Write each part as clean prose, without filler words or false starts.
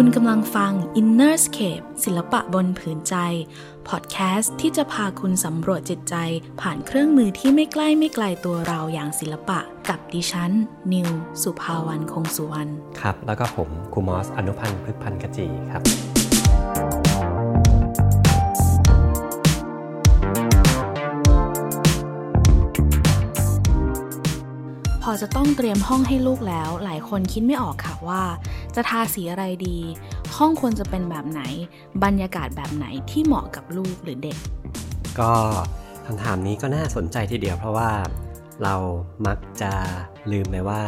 คุณกำลังฟัง InnerScape ศิลปะบนผืนใจพอดแคสต์ที่จะพาคุณสำรวจจิตใจผ่านเครื่องมือที่ไม่ใกล้ไม่ไกลตัวเราอย่างศิลปะกับดิฉันนิวสุภาวรรณคงสุวรรณครับแล้วก็ผมครูมอสอนุพันธ์พฤกษ์พันธ์กจีครับพอจะต้องเตรียมห้องให้ลูกแล้วหลายคนคิดไม่ออกค่ะว่าจะทาสีอะไรดีห้องควรจะเป็นแบบไหนบรรยากาศแบบไหนที่เหมาะกับลูกหรือเด็กก็คำถามนี้ก็น่าสนใจทีเดียวเพราะว่าเรามักจะลืมไปว่า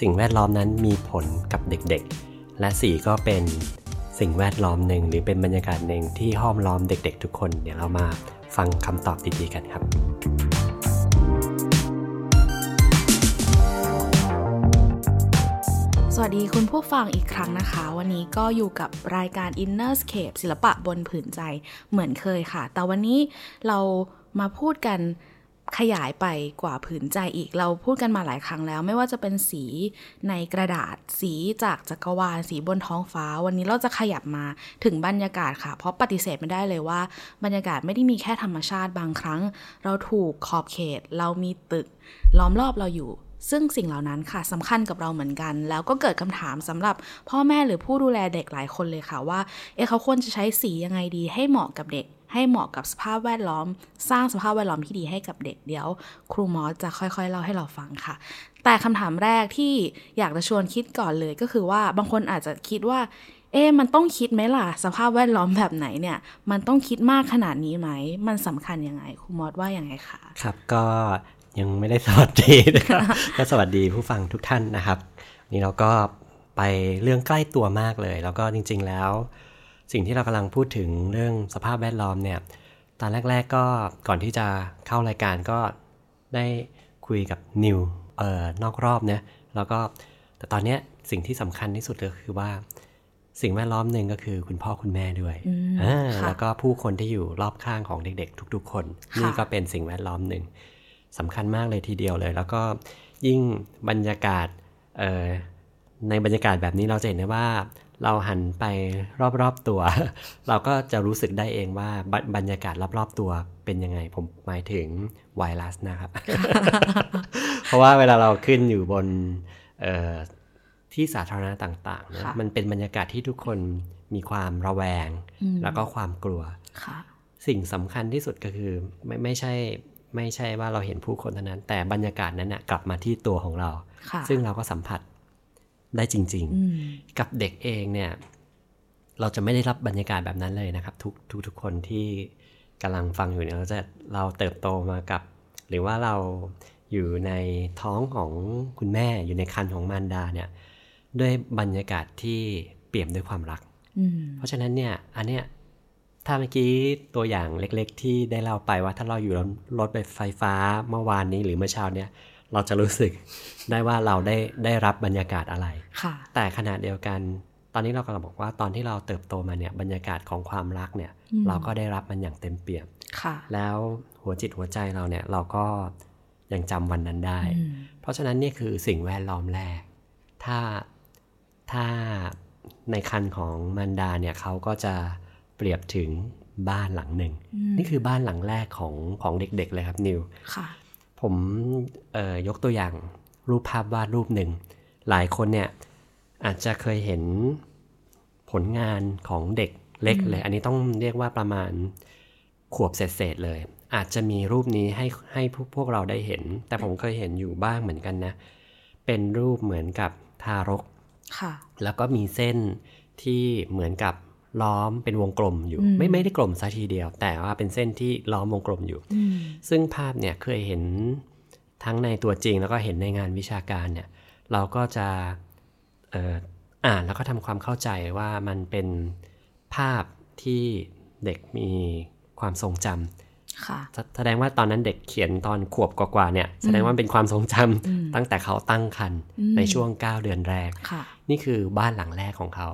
สิ่งแวดล้อมนั้นมีผลกับเด็กๆและสีก็เป็นสิ่งแวดล้อมหนึ่งหรือเป็นบรรยากาศหนึ่งที่ห้อมล้อมเด็กๆทุกคนเดี๋ยวเรามาฟังคำตอบดีๆกันครับสวัสดีคุณผู้ฟังอีกครั้งนะคะวันนี้ก็อยู่กับรายการ InnerScape ศิลปะบนผืนใจเหมือนเคยค่ะแต่วันนี้เรามาพูดกันขยายไปกว่าผืนใจอีกเราพูดกันมาหลายครั้งแล้วไม่ว่าจะเป็นสีในกระดาษสีจากจักรวาลสีบนท้องฟ้าวันนี้เราจะขยับมาถึงบรรยากาศค่ะเพราะปฏิเสธไม่ได้เลยว่าบรรยากาศไม่ได้มีแค่ธรรมชาติบางครั้งเราถูกขอบเขตเรามีตึกล้อมรอบเราอยู่ซึ่งสิ่งเหล่านั้นค่ะสำคัญกับเราเหมือนกันแล้วก็เกิดคำถามสำหรับพ่อแม่หรือผู้ดูแลเด็กหลายคนเลยค่ะว่าเขาควรจะใช้สียังไงดีให้เหมาะกับเด็กให้เหมาะกับสภาพแวดล้อมสร้างสภาพแวดล้อมที่ดีให้กับเด็กเดี๋ยวครูหมอจะค่อยๆเล่าให้เราฟังค่ะแต่คำถามแรกที่อยากจะชวนคิดก่อนเลยก็คือว่าบางคนอาจจะคิดว่ามันต้องคิดไหมล่ะสภาพแวดล้อมแบบไหนเนี่ยมันต้องคิดมากขนาดนี้ไหมมันสำคัญยังไงครูหมอว่ายังไงคะครับก็ยังไม่ได้สวัสดีนะครับ ก็สวัสดีผู้ฟังทุกท่านนะครับนี่เราก็ไปเรื่องใกล้ตัวมากเลยแล้วก็จริงๆแล้วสิ่งที่เรากำลังพูดถึงเรื่องสภาพแวดล้อมเนี่ยตอนแรกๆก็ก่อนที่จะเข้ารายการก็ได้คุยกับนิวนอกรอบเนี่ยแล้วก็แต่ตอนเนี้ยสิ่งที่สำคัญที่สุดก็คือว่าสิ่งแวดล้อมหนึ่งก็คือคุณพ่อคุณแม่ด้วยแล้วก็ผู้คนที่อยู่รอบข้างของเด็กๆทุกๆคนนี่ก็เป็นสิ่งแวดล้อมหนึ่งสำคัญมากเลยทีเดียวเลยแล้วก็ยิ่งบรรยากาศในบรรยากาศแบบนี้เราจะเห็นได้ว่าเราหันไปรอบๆตัว เราก็จะรู้สึกได้เองว่าบรรยากาศรอบๆตัวเป็นยังไงผมหมายถึงไวรัสนะครับ เพราะว่าเวลาเราขึ้นอยู่บนที่สาธารณะต่างๆนะมันเป็นบรรยากาศที่ทุกคนมีความระแวงแล้วก็ความกลัวสิ่งสำคัญที่สุดก็คือไม่ใช่ว่าเราเห็นผู้คนเท่านั้นแต่บรรยากาศนั้นนะกลับมาที่ตัวของเราซึ่งเราก็สัมผัสได้จริงๆกับเด็กเองเนี่ยเราจะไม่ได้รับบรรยากาศแบบนั้นเลยนะครับทุกคนที่กำลังฟังอยู่เนี่ยเราเติบโตมากับหรือว่าเราอยู่ในท้องของคุณแม่อยู่ในครรภ์ของมารดาเนี่ยด้วยบรรยากาศที่เปี่ยมด้วยความรักเพราะฉะนั้นเนี่ยอันเนี้ยถ้าเมื่อกี้ตัวอย่างเล็กๆที่ได้เล่าไปว่าถ้าเราอยู่รถไฟฟ้าเมื่อวานนี้หรือเมื่อเช้าเนี่ยเราจะรู้สึกได้ว่าเราได้รับบรรยากาศอะไรแต่ขณะเดียวกันตอนนี้เรากำลังบอกว่าตอนที่เราเติบโตมาเนี่ยบรรยากาศของความรักเนี่ยเราก็ได้รับมันอย่างเต็มเปี่ยมแล้วหัวจิตหัวใจเราเนี่ยเราก็ยังจำวันนั้นได้เพราะฉะนั้นนี่คือสิ่งแวดล้อมแรกถ้าในครรภ์ของมารดาเนี่ยเขาก็จะเปรียบถึงบ้านหลังหนึ่งนี่คือบ้านหลังแรกของเด็กๆเลยครับนิวผมยกตัวอย่างรูปภาพวาดรูปหนึ่งหลายคนเนี่ยอาจจะเคยเห็นผลงานของเด็กเล็กเลยอันนี้ต้องเรียกว่าประมาณขวบเศษๆเลยอาจจะมีรูปนี้ให้พวกเราได้เห็นแต่ผมเคยเห็นอยู่บ้างเหมือนกันนะเป็นรูปเหมือนกับทารกแล้วก็มีเส้นที่เหมือนกับล้อมเป็นวงกลมอยู่ไม่ได้กลมซะทีเดียวแต่ว่าเป็นเส้นที่ล้อมวงกลมอยู่ซึ่งภาพเนี่ยเคยเห็นทั้งในตัวจริงแล้วก็เห็นในงานวิชาการเนี่ยเราก็จะอ่านแล้วก็ทำความเข้าใจว่ามันเป็นภาพที่เด็กมีความทรงจำแสดงว่าตอนนั้นเด็กเขียนตอนขวบกว่าๆเนี่ยแสดงว่าเป็นความทรงจำตั้งแต่เขาตั้งครรภ์ในช่วง9 เดือนแรกนี่คือบ้านหลังแรกของเขา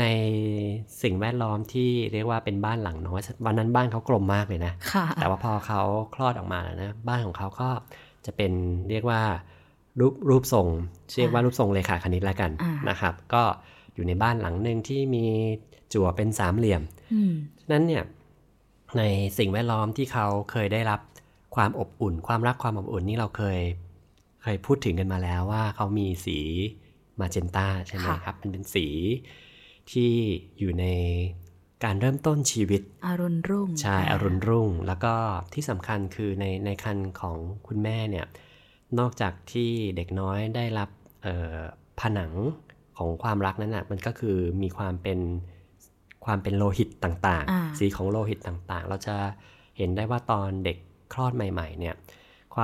ในสิ่งแวดล้อมที่เรียกว่าเป็นบ้านหลังน้อยวันนั้นบ้านเขากลมมากเลยนะแต่ว่าพอเขาคลอดออกมาแล้วนะบ้านของเขาก็จะเป็นเรียกว่ารูปทรงเรียกว่ารูปทรงเลขาคณิตแล้วกันนะครับก็ อยู่ในบ้านหลังนึงที่มีจั่วเป็นสามเหลี่ยมฉะนั้นเนี่ยในสิ่งแวดล้อมที่เขาเคยได้รับความอบอุ่นความรักความอบอุ่นนี่เราเคยพูดถึงกันมาแล้วว่าเขามีสีมาเจนต้าใช่ไหมครับมันเป็นสีที่อยู่ในการเริ่มต้นชีวิตอรุณรุ่งใช่อรุณรุ่งแล้วก็ที่สำคัญคือในครรภ์ของคุณแม่เนี่ยนอกจากที่เด็กน้อยได้รับผนังของความรักนั้นน่ะมันก็คือมีความเป็นโลหิตต่างๆสีของโลหิตต่างๆเราจะเห็นได้ว่าตอนเด็กคลอดใหม่ๆเนี่ยค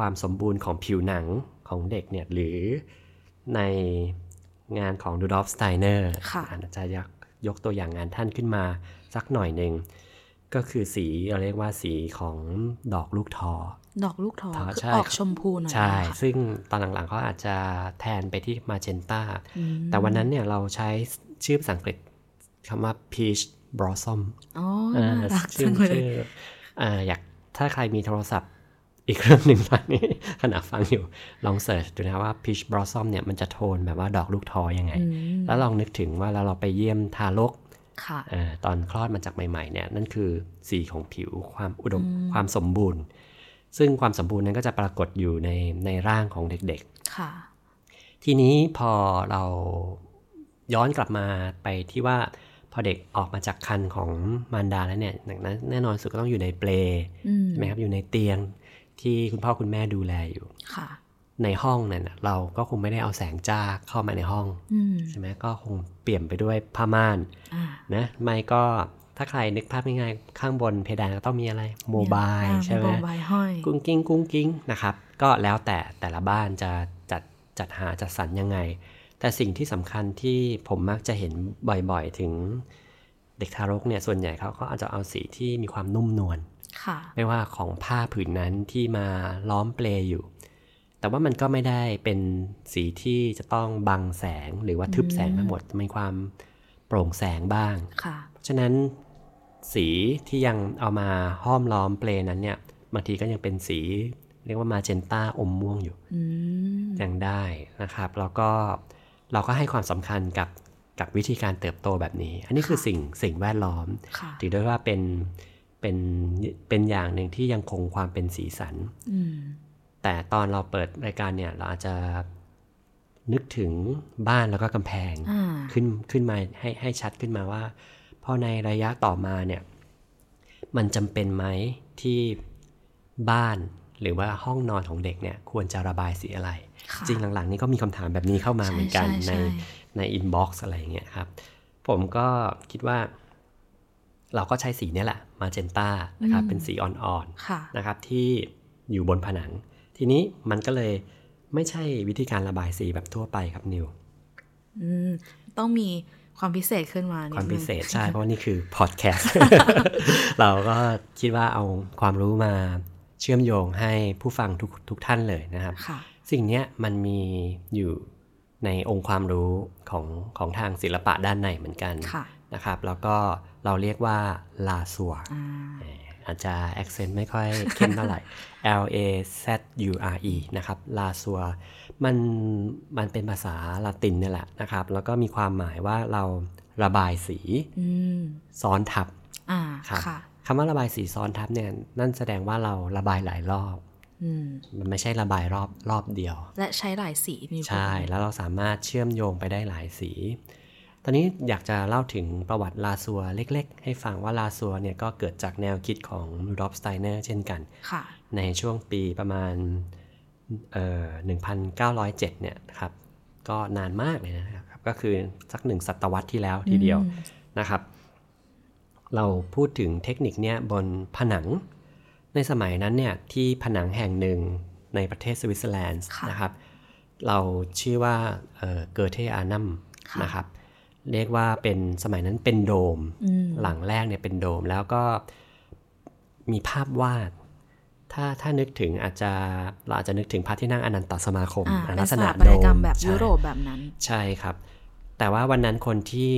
วามสมบูรณ์ของผิวหนังของเด็กเนี่ยหรือในงานของ Rudolf Steiner อาจารย์ยกตัวอย่างงานท่านขึ้นมาสักหน่อยหนึ่งก็คือสีเราเรียกว่าสีของดอกลูกทอคือออกชมพูหน่อยใช่ซึ่งตอนหลังๆเขาอาจจะแทนไปที่มาเจนต้าแต่วันนั้นเนี่ยเราใช้ชื่อภาษาอังกฤษคำว่า peach blossom ชื่ออยากถ้าใครมีโทรศัพท์อีกเรื่องหนึ่งตอนนี้ขณะฟังอยู่ลองเสิร์ชดูนะว่า peach blossom เนี่ยมันจะโทนแบบว่าดอกลูกทอยังไงแล้วลองนึกถึงว่าเราไปเยี่ยมทารกตอนคลอดมาจากใหม่ๆเนี่ยนั่นคือสีของผิวความอุดมความสมบูรณ์ซึ่งความสมบูรณ์นั้นก็จะปรากฏอยู่ในร่างของเด็กๆทีนี้พอเราย้อนกลับมาไปที่ว่าพอเด็กออกมาจากครรภ์ของมารดาแล้วเนี่ยแน่นอนสุดก็ต้องอยู่ในเปลใช่ไหมครับอยู่ในเตียงที่คุณพ่อคุณแม่ดูแลอยู่ในห้องนั้นเราก็คงไม่ได้เอาแสงจ้าเข้ามาในห้องใช่ไหมก็คงเปลี่ยนไปด้วยผ้าม่านนะไม่ก็ถ้าใครนึกภาพง่ายๆข้างบนเพดานก็ต้องมีอะไรโมบายใช่ไหมกุ้งกิ้งกุ้งกิ้งนะครับก็แล้วแต่แต่ละบ้านจะจัดหาจัดสรรยังไงแต่สิ่งที่สำคัญที่ผมมักจะเห็นบ่อยๆถึงเด็กทารกเนี่ยส่วนใหญ่เขาก็อาจจะเอาสีที่มีความนุ่มนวลไม่ว่าของผ้าผืนนั้นที่มาล้อมเปลอยู่แต่ว่ามันก็ไม่ได้เป็นสีที่จะต้องบังแสงหรือว่าทึบแสงทั้งหมดมีความโปร่งแสงบ้างเพราะฉะนั้นสีที่ยังเอามาห้อมล้อมเปลนั้นเนี่ยบางทีก็ยังเป็นสีเรียกว่ามาเจนต้าอมม่วงอยู่ยังได้นะครับแล้วก็เราก็ให้ความสำคัญกับวิธีการเติบโตแบบนี้อันนี้คือสิ่งแวดล้อมถือได้ว่าเป็นอย่างหนึ่งที่ยังคงความเป็นสีสันแต่ตอนเราเปิดรายการเนี่ยเราอาจจะนึกถึงบ้านแล้วก็กำแพงขึ้นมาให้ชัดขึ้นมาว่าพอในระยะต่อมาเนี่ยมันจำเป็นไหมที่บ้านหรือว่าห้องนอนของเด็กเนี่ยควรจะระบายสีอะไรจริงหลังๆนี้ก็มีคำถามแบบนี้เข้ามาเหมือนกันในอินบ็อกซ์อะไรเงี้ยครับผมก็คิดว่าเราก็ใช้สีนี้แหละมาเจนต้านะครับเป็นสีอ่อนๆนะครับที่อยู่บนผนังทีนี้มันก็เลยไม่ใช่วิธีการระบายสีแบบทั่วไปครับนิวต้องมีความพิเศษขึ้นมาความพิเศษใช่ เพราะนี่คือพอดแคสต์ เราก็คิดว่าเอาความรู้มาเชื่อมโยงให้ผู้ฟังทุกท่านเลยนะครับสิ่งนี้มันมีอยู่ในองค์ความรู้ของทางศิลปะด้านในเหมือนกันนะครับแล้วก็เราเรียกว่าลาซัวอาจจะแอคเซนต์ไม่ค่อยเข้มเท่าไหร่ L A Z U R E นะครับลาซัวมันเป็นภาษาละตินนี่แหละนะครับแล้วก็มีความหมายว่าเราระบายสีซ้อนทับครับคำว่าระบายสีซ้อนทับเนี่ยนั่นแสดงว่าเราระบายหลายรอบมันไม่ใช่ระบายรอบเดียวและใช้หลายสีนี่ใช่แล้วเราสามารถเชื่อมโยงไปได้หลายสีตอนนี้อยากจะเล่าถึงประวัติลาซัวเล็กๆให้ฟังว่าลาซัวเนี่ยก็เกิดจากแนวคิดของ Rudolf Steiner เช่นกันในช่วงปีประมาณ1907เนี่ยครับก็นานมากเลยนะครับก็คือสัก1ศตวรรษที่แล้วทีเดียวนะครับเราพูดถึงเทคนิคเนี้ยบนผนังในสมัยนั้นเนี่ยที่ผนังแห่งหนึ่งในประเทศสวิตเซอร์แลนด์นะครับเราชื่อว่าเกอเทอานัมนะครับเรียกว่าเป็นสมัยนั้นเป็นโดมหลังแรกเนี่ยเป็นโดมแล้วก็มีภาพวาดถ้านึกถึงเราอาจจะนึกถึงพระที่นั่งอนันตสมาคมลักษณะโดมแบบยุโรปแบบนั้นใช่ครับแต่ว่าวันนั้นคนที่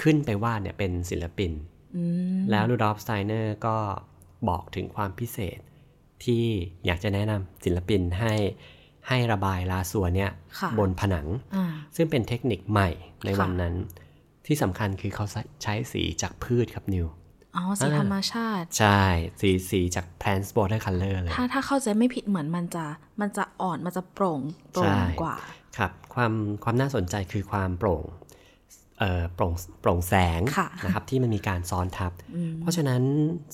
ขึ้นไปวาดเนี่ยเป็นศิลปินแล้วรูดอล์ฟ สไตเนอร์ก็บอกถึงความพิเศษที่อยากจะแนะนำศิลปินให้ ให้ระบายลาสัวเนี่ยบนผนังซึ่งเป็นเทคนิคใหม่ในวันนั้นที่สำคัญคือเขาใช้สีจากพืชครับนิวอ๋อสีธรรมชาติใช่สีจาก plants border color เลยถ้าเข้าใจไม่ผิดเหมือนมันจะอ่อนมันจะโปร่งกว่าครับความน่าสนใจคือความโปร่งแสงนะครับที่มันมีการซ้อนทับเพราะฉะนั้น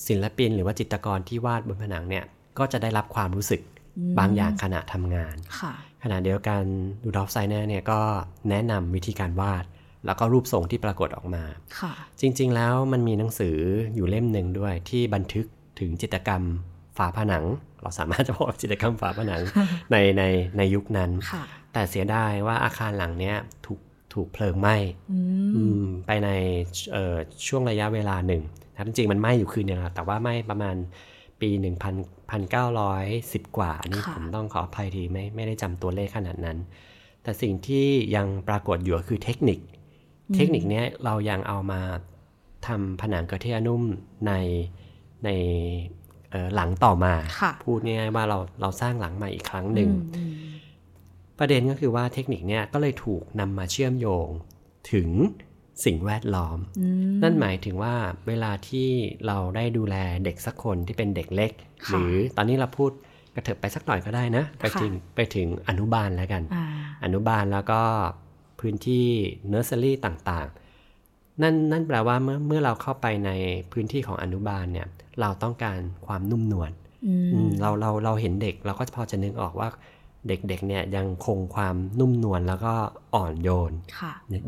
ศิลปินหรือว่าจิตรกรที่วาดบนผนังเนี่ยก็จะได้รับความรู้สึกบางอย่างขณะทำงานขณะเดียวกัน Rudolf Steiner เนี่ยก็แนะนำวิธีการวาดแล้วก็รูปทรงที่ปรากฏออกมาจริงๆแล้วมันมีหนังสืออยู่เล่มหนึ่งด้วยที่บันทึกถึงจิตรกรรมฝาผนังเราสามารถจะบอกจิตรกรรมฝาผนัง ในยุคนั้นแต่เสียดายว่าอาคารหลังเนี้ยถูกเพลิงไหม้ไปในช่วงระยะเวลาหนึ่งนะจริงๆมันไหม้อยู่คืนนึงแต่ว่าไหม้ประมาณปี 1910 กว่านี่ผมต้องขออภัยทีไม่ได้จำตัวเลขขนาดนั้นแต่สิ่งที่ยังปรากฏอยู่คือเทคนิคนี้เรายังเอามาทำผนังกระเทียนุ่มในหลังต่อมาพูดง่ายๆว่าเราสร้างหลังใหม่อีกครั้งหนึ่งประเด็นก็คือว่าเทคนิคนี้ก็เลยถูกนำมาเชื่อมโยงถึงสิ่งแวดล้อมนั่นหมายถึงว่าเวลาที่เราได้ดูแลเด็กสักคนที่เป็นเด็กเล็กหรือตอนนี้เราพูดกระเถิบไปสักหน่อยก็ได้นะไปถึงอนุบาลแล้วกันอนุบาลแล้วก็พื้นที่เนอร์เซอรี่ต่างๆนั่นแปลว่าเมื่อเราเข้าไปในพื้นที่ของอนุบาลเนี่ยเราต้องการความนุ่มนวลเราเห็นเด็กเราก็พอจะนึกออกว่าเด็กๆเนี่ยยังคงความนุ่มนวลแล้วก็อ่อนโยน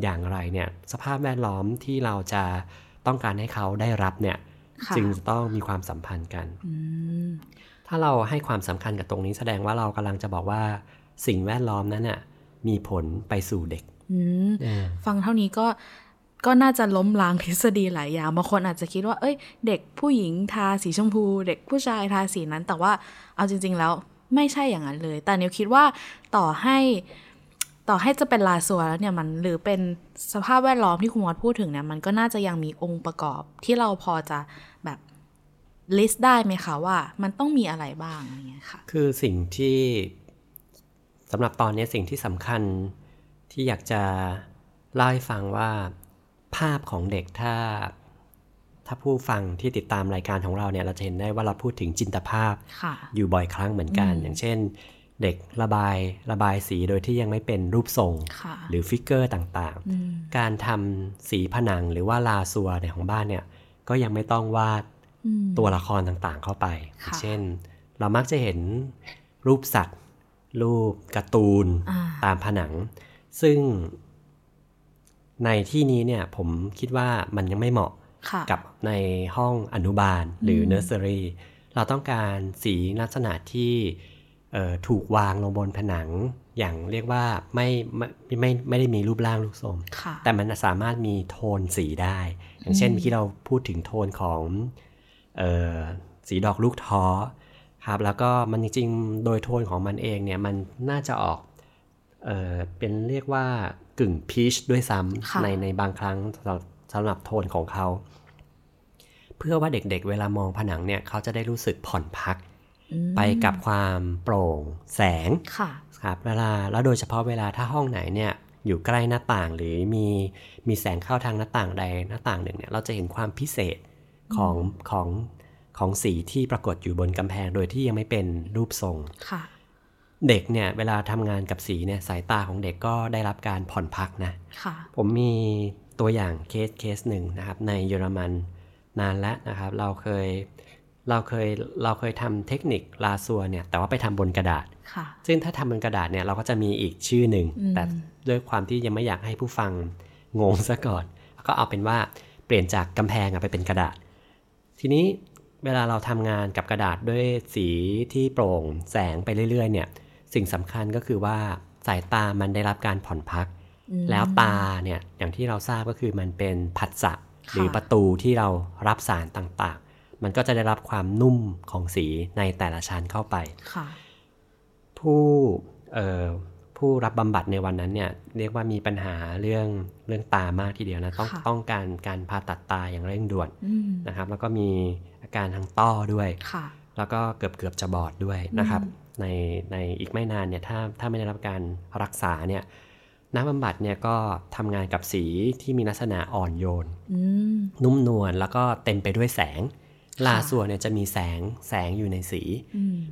อย่างไรเนี่ยสภาพแวดล้อมที่เราจะต้องการให้เขาได้รับเนี่ยจึงจะต้องมีความสัมพันธ์กันถ้าเราให้ความสำคัญกับตรงนี้แสดงว่าเรากำลังจะบอกว่าสิ่งแวดล้อมนั้นเนี่ยมีผลไปสู่เด็กฟังเท่านี้ก็น่าจะล้มล้างทฤษฎีหลายอย่างบางคนอาจจะคิดว่าเอ้ยเด็กผู้หญิงทาสีชมพูเด็กผู้ชายทาสีนั้นแต่ว่าเอาจริงๆแล้วไม่ใช่อย่างนั้นเลยแต่นิวคิดว่าต่อให้จะเป็นลาสัวแล้วเนี่ยมันหรือเป็นสภาพแวดล้อมที่คุณมอสพูดถึงเนี่ยมันก็น่าจะยังมีองค์ประกอบที่เราพอจะแบบลิสต์ได้ไหมคะว่ามันต้องมีอะไรบ้างอะไรเงี้ยค่ะคือสิ่งที่สำหรับตอนนี้สิ่งที่สำคัญที่อยากจะเล่าให้ฟังว่าภาพของเด็กถ้าผู้ฟังที่ติดตามรายการของเราเนี่ยเราจะเห็นได้ว่าเราพูดถึงจินตภาพอยู่บ่อยครั้งเหมือนกันอย่างเช่นเด็กระบายสีโดยที่ยังไม่เป็นรูปทรงหรือฟิกเกอร์ต่างๆการทำสีผนังหรือว่าลาสัวในของบ้านเนี่ยก็ยังไม่ต้องวาดตัวละครต่างๆเข้าไปเช่นเรามักจะเห็นรูปสัตว์รูปการ์ตูนตามผนังซึ่งในที่นี้เนี่ยผมคิดว่ามันยังไม่เหมาะกับในห้องอนุบาลหรือเนอร์เซอรี่เราต้องการสีลักษณะที่ถูกวางลงบนผนังอย่างเรียกว่าไม่ได้มีรูปร่างรูปทรงแต่มันสามารถมีโทนสีได้อย่างเช่นเมื่อกี้เราพูดถึงโทนของสีดอกลูกท้อครับแล้วก็มันจริงๆโดยโทนของมันเองเนี่ยมันน่าจะออกเป็นเรียกว่ากึ่งพีชด้วยซ้ำในบางครั้งสำหรับโทนของเขาเพื่อว่าเด็กๆเวลามองผนังเนี่ยเขาจะได้รู้สึกผ่อนพักไปกับความโปร่งแสงครับแล้วโดยเฉพาะเวลาถ้าห้องไหนเนี่ยอยู่ใกล้หน้าต่างหรือมีแสงเข้าทางหน้าต่างใดหน้าต่างหนึ่งเนี่ยเราจะเห็นความพิเศษของสีที่ปรากฏอยู่บนกำแพงโดยที่ยังไม่เป็นรูปทรงเด็กเนี่ยเวลาทำงานกับสีเนี่ยสายตาของเด็กก็ได้รับการผ่อนพักนะผมมีตัวอย่างเคสหนึ่งนะครับในเยอรมันนานแล้วนะครับเราเคยทำเทคนิคลาซัวเนี่ยแต่ว่าไปทำบนกระดาษซึ่งถ้าทำบนกระดาษเนี่ยเราก็จะมีอีกชื่อหนึ่งแต่ด้วยความที่ยังไม่อยากให้ผู้ฟังงงซะก่อนก็เอาเป็นว่าเปลี่ยนจากกำแพงไปเป็นกระดาษทีนี้เวลาเราทำงานกับกระดาษด้วยสีที่โปร่งแสงไปเรื่อยๆเนี่ยสิ่งสำคัญก็คือว่าสายตามันได้รับการผ่อนพักแล้วตาเนี่ยอย่างที่เราทราบก็คือมันเป็นผัสสะหรือประตูที่เรารับสารต่างๆมันก็จะได้รับความนุ่มของสีในแต่ละชั้นเข้าไปผู้รับบำบัดในวันนั้นเนี่ยเรียกว่ามีปัญหาเรื่องตามากทีเดียวนะต้องการผ่าตัดตาอย่างเร่งด่วนนะครับแล้วก็มีอาการทางต้อด้วยแล้วก็เกือบจะบอดด้วยนะครับ ในอีกไม่นานเนี่ยถ้าไม่ได้รับการรักษาเนี่ยนักบำบัดเนี่ยก็ทำงานกับสีที่มีลักษณะอ่อนโยนนุ่มนวลแล้วก็เต็มไปด้วยแสงลาสัวเนี่ยจะมีแสงอยู่ในสี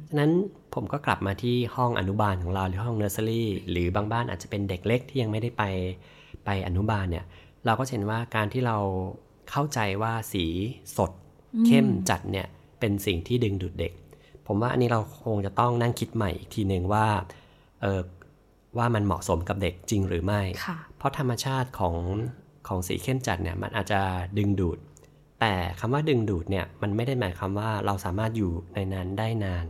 ฉะนั้นผมก็กลับมาที่ห้องอนุบาลของเราหรือห้องเนอร์เซอรี่หรือบางบ้านอาจจะเป็นเด็กเล็กที่ยังไม่ได้ไปอนุบาลเนี่ยเราก็เห็นว่าการที่เราเข้าใจว่าสีสดเข้มจัดเนี่ยเป็นสิ่งที่ดึงดูดเด็กผมว่าอันนี้เราคงจะต้องนั่งคิดใหม่อีกทีนึงว่ามันเหมาะสมกับเด็กจริงหรือไม่เพราะธรรมชาติของสีเข้มจัดเนี่ยมันอาจจะดึงดูดแต่คำว่าดึงดูดเนี่ยมันไม่ได้หมายความว่าเราสามารถอยู่ในนั้นได้นาน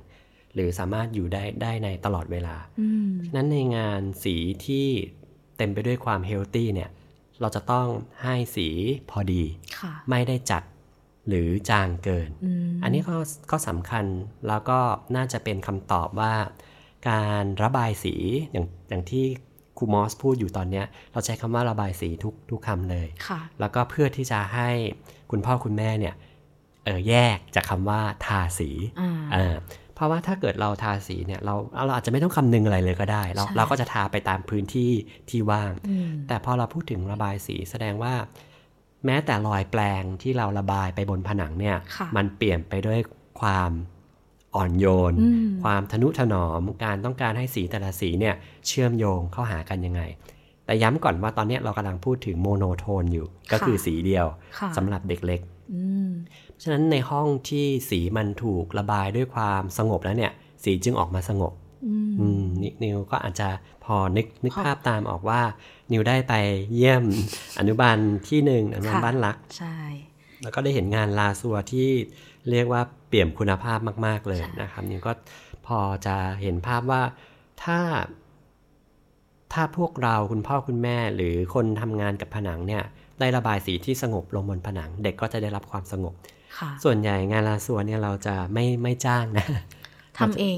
หรือสามารถอยู่ได้ในตลอดเวลาฉะนั้นในงานสีที่เต็มไปด้วยความเฮลตี้เนี่ยเราจะต้องให้สีพอดีไม่ได้จัดหรือจางเกิน อันนี้ก็สำคัญแล้วก็น่าจะเป็นคำตอบว่าการระบายสีอย่างที่ครูมอสพูดอยู่ตอนนี้เราใช้คำว่าระบายสีทุกคำเลยแล้วก็เพื่อที่จะให้คุณพ่อคุณแม่เนี่ยแยกจากคำว่าทาสีเพราะว่าถ้าเกิดเราทาสีเนี่ยเราอาจจะไม่ต้องคำนึงอะไรเลยก็ได้เราก็จะทาไปตามพื้นที่ที่ว่างแต่พอเราพูดถึงระบายสีแสดงว่าแม้แต่รอยแปลงที่เราระบายไปบนผนังเนี่ยมันเปลี่ยนไปด้วยความอ่อนโยนความทนุถนอมการต้องการให้สีแต่ละสีเนี่ยเชื่อมโยงเข้าหากันยังไงแต่ย้ำก่อนว่าตอนนี้เรากำลังพูดถึงโมโนโทนอยู่ก็คือสีเดียวสำหรับเด็กเล็กเพราะฉะนั้นในห้องที่สีมันถูกระบายด้วยความสงบแล้วเนี่ยสีจึงออกมาสงบนิวก็อาจจะพอนึกภาพตามออกว่านิวได้ไปเยี่ยมอนุบาลที่หนึ่งอนุบาลบ้านรักใช่แล้วก็ได้เห็นงานลาสัวที่เรียกว่าเปี่ยมคุณภาพมากๆเลยนะครับนิวก็พอจะเห็นภาพว่าถ้าพวกเราคุณพ่อคุณแม่หรือคนทำงานกับผนังเนี่ยได้ระบายสีที่สงบลงบนผนังเด็กก็จะได้รับความสงบส่วนใหญ่งานลาสัวเนี่ยเราจะไม่จ้างนะทำเอง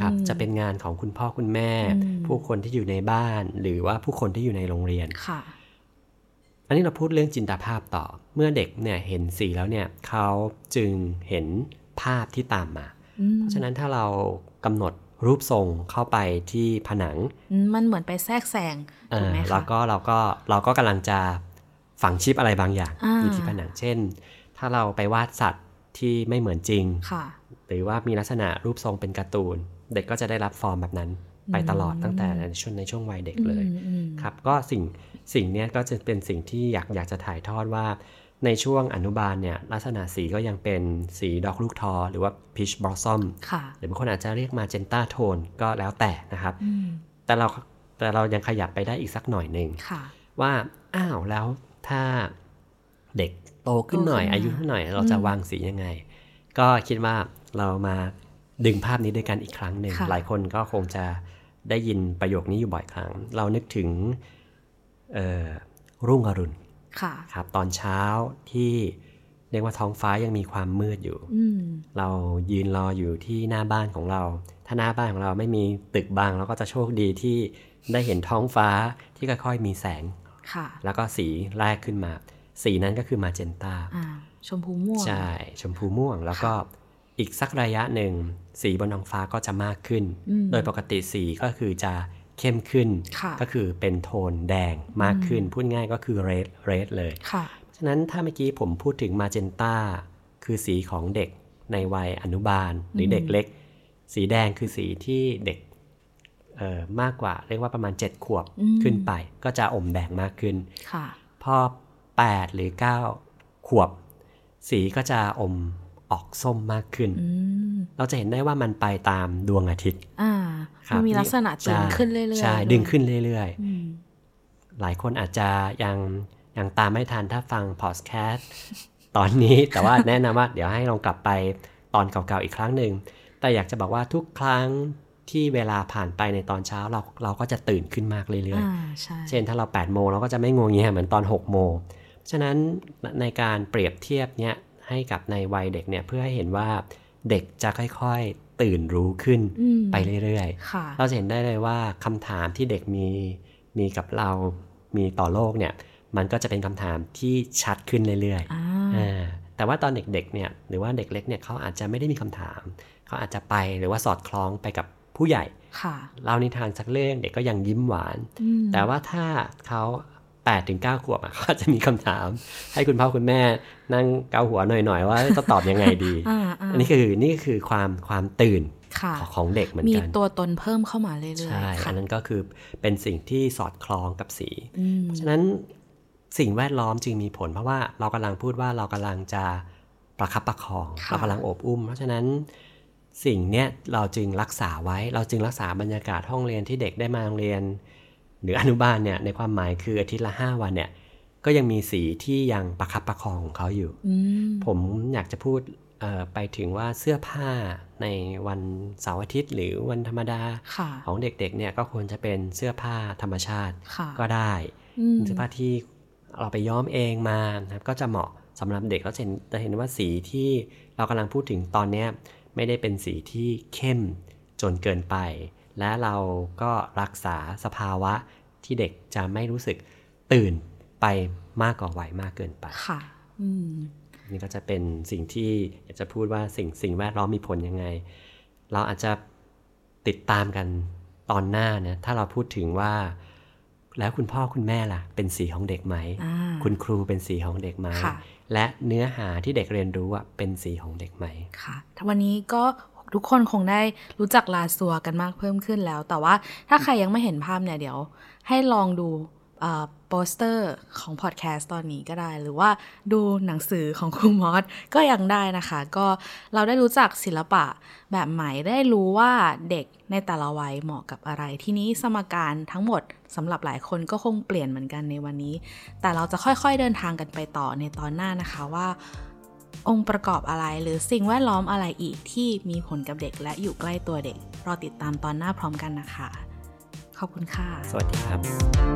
ครับจะเป็นงานของคุณพ่อคุณแม่ผู้คนที่อยู่ในบ้านหรือว่าผู้คนที่อยู่ในโรงเรียนอันนี้เราพูดเรื่องจินตภาพต่อเมื่อเด็กเนี่ยเห็นสีแล้วเนี่ยเขาจึงเห็นภาพที่ตามมาเพราะฉะนั้นถ้าเรากำหนดรูปทรงเข้าไปที่ผนังมันเหมือนไปแทรกแซงถูกไหมคะแล้วก็เราก็กำลังจะฝังชิปอะไรบางอย่างอยู่ที่ผนังเช่นถ้าเราไปวาดสัตว์ที่ไม่เหมือนจริงหรือว่ามีลักษณะรูปทรงเป็นการ์ตูนเด็กก็จะได้รับฟอร์มแบบนั้นไปตลอดตั้งแต่ในช่วงวัยเด็กเลยครับก็สิ่งนี้ก็จะเป็นสิ่งที่อยากจะถ่ายทอดว่าในช่วงอนุบาลเนี่ยลักษณะสีก็ยังเป็นสีดอกลูกทอหรือว่า peach blossom หรือบางคนอาจจะเรียก magenta tone ก็แล้วแต่นะครับแต่เรายังขยับไปได้อีกสักหน่อยหนึ่งว่าอ้าวแล้วถ้าเด็กโตขึ้นหน่อยอายุหน่อยเราจะวางสียังไงก็คิดว่าเรามาดึงภาพนี้ด้วยกันอีกครั้งหนึ่งหลายคนก็คงจะได้ยินประโยคนี้อยู่บ่อยครั้งเรานึกถึงรุ่งอรุณครับตอนเช้าที่เรียกว่าท้องฟ้ายังมีความมืดอยู่เรายืนรออยู่ที่หน้าบ้านของเราถ้าหน้าบ้านของเราไม่มีตึกบังเราก็จะโชคดีที่ได้เห็นท้องฟ้าที่ค่อยๆมีแสงแล้วก็สีแรกขึ้นมาสีนั้นก็คือมาเจนต้าชมพูม่วงใช่ชมพูม่วงแล้วก็อีกสักระยะหนึ่งสีบนท้องฟ้าก็จะมากขึ้นโดยปกติสีก็คือจะเข้มขึ้นก็คือเป็นโทนแดงมากขึ้นพูดง่ายก็คือเรดเลยฉะนั้นถ้าเมื่อกี้ผมพูดถึงมาเจนต้าคือสีของเด็กในวัยอนุบาลหรือเด็กเล็กสีแดงคือสีที่เด็กมากกว่าเรียกว่าประมาณ7ขวบขึ้นไปก็จะอมแดงมากขึ้นพอ8หรือ9ขวบสีก็จะอมออกส้มมากขึ้นเราจะเห็นได้ว่ามันไปตามดวงอาทิตย์มันมีลักษณะดึงขึ้นเรื่อยๆใช่ดึงขึ้นเรื่อยๆหลายคนอาจจะยังตามไม่ทันถ้าฟังพอดแคสต์ตอนนี้แต่ว่าแนะนำว่าเดี๋ยวให้ลองกลับไปตอนเก่าๆอีกครั้งหนึ่งแต่อยากจะบอกว่าทุกครั้งที่เวลาผ่านไปในตอนเช้าเราก็จะตื่นขึ้นมากเรื่อยๆเช่นถ้าเรา8โมงเราก็จะไม่งงเงี้ยเหมือนตอน6โมงฉะนั้นในการเปรียบเทียบเนี้ยให้กับในวัยเด็กเนี่ยเพื่อให้เห็นว่าเด็กจะค่อยๆตื่นรู้ขึ้นไปเรื่อยๆเราจะเห็นได้เลยว่าคำถามที่เด็กมีกับเรามีต่อโลกเนี่ยมันก็จะเป็นคำถามที่ชัดขึ้นเรื่อยๆแต่ว่าตอนเด็กๆเนี่ยหรือว่าเด็กเล็กเนี่ยเขาอาจจะไม่ได้มีคำถาม เขาอาจจะไปหรือว่าสอดคล้องไปกับผู้ใหญ่เล่านิทานสักเรื่องเด็กก็ยังยิ้มหวานแต่ว่าถ้าเขา8ถึง9ขวบเขาจะมีคำถามให้คุณพ่อคุณแม่นั่งเกาหัวหน่อยๆว่าจะตอบยังไงดี อันนี้คือความตื่นของเด็กเหมือนกันมีตัวตนเพิ่มเข้ามาเรื่อยๆใช่อันนั้นก็คือเป็นสิ่งที่สอดคล้องกับสีเพราะฉะนั้นสิ่งแวดล้อมจึงมีผลเพราะว่าเรากำลังพูดว่าเรากำลังจะประคับประคองเรากำลังอบอุ้มเพราะฉะนั้นสิ่งเนี้ยเราจึงรักษาไว้เราจึงรักษาบรรยากาศห้องเรียนที่เด็กได้มาโรงเรียนหรืออนุบาลเนี่ยในความหมายคืออาทิตย์ละ5วันเนี่ยก็ยังมีสีที่ยังประคับประคองของเขาอยู่ผมอยากจะพูดไปถึงว่าเสื้อผ้าในวันเสาร์อาทิตย์หรือวันธรรมดาของเด็กๆเนี่ยก็ควรจะเป็นเสื้อผ้าธรรมชาติก็ได้เสื้อผ้าที่เราไปย้อมเองมานะครับก็จะเหมาะสำหรับเด็กแล้วจะเห็นว่าสีที่เรากำลังพูดถึงตอนนี้ไม่ได้เป็นสีที่เข้มจนเกินไปและเราก็รักษาสภาวะที่เด็กจะไม่รู้สึกตื่นไปมากกว่าวัยมากเกินไปค่ะนี่ก็จะเป็นสิ่งที่อยากจะพูดว่าสิ่งแวดล้อมมีผลยังไงเราอาจจะติดตามกันตอนหน้านะถ้าเราพูดถึงว่าแล้วคุณพ่อคุณแม่ล่ะเป็นสีของเด็กไหมคุณครูเป็นสีของเด็กไหมและเนื้อหาที่เด็กเรียนรู้เป็นสีของเด็กไหมค่ะวันนี้ก็ทุกคนคงได้รู้จักลาซัวกันมากเพิ่มขึ้นแล้วแต่ว่าถ้าใครยังไม่เห็นภาพเนี่ยเดี๋ยวให้ลองดูโปสเตอร์ของพอดแคสต์ตอนนี้ก็ได้หรือว่าดูหนังสือของครูมอสก็ยังได้นะคะก็เราได้รู้จักศิลปะแบบใหม่ได้รู้ว่าเด็กในแต่ละวัยเหมาะกับอะไรทีนี้สมการทั้งหมดสำหรับหลายคนก็คงเปลี่ยนเหมือนกันในวันนี้แต่เราจะค่อยๆเดินทางกันไปต่อในตอนหน้านะคะว่าองค์ประกอบอะไรหรือสิ่งแวดล้อมอะไรอีกที่มีผลกับเด็กและอยู่ใกล้ตัวเด็กรอติดตามตอนหน้าพร้อมกันนะคะขอบคุณค่ะสวัสดีครับ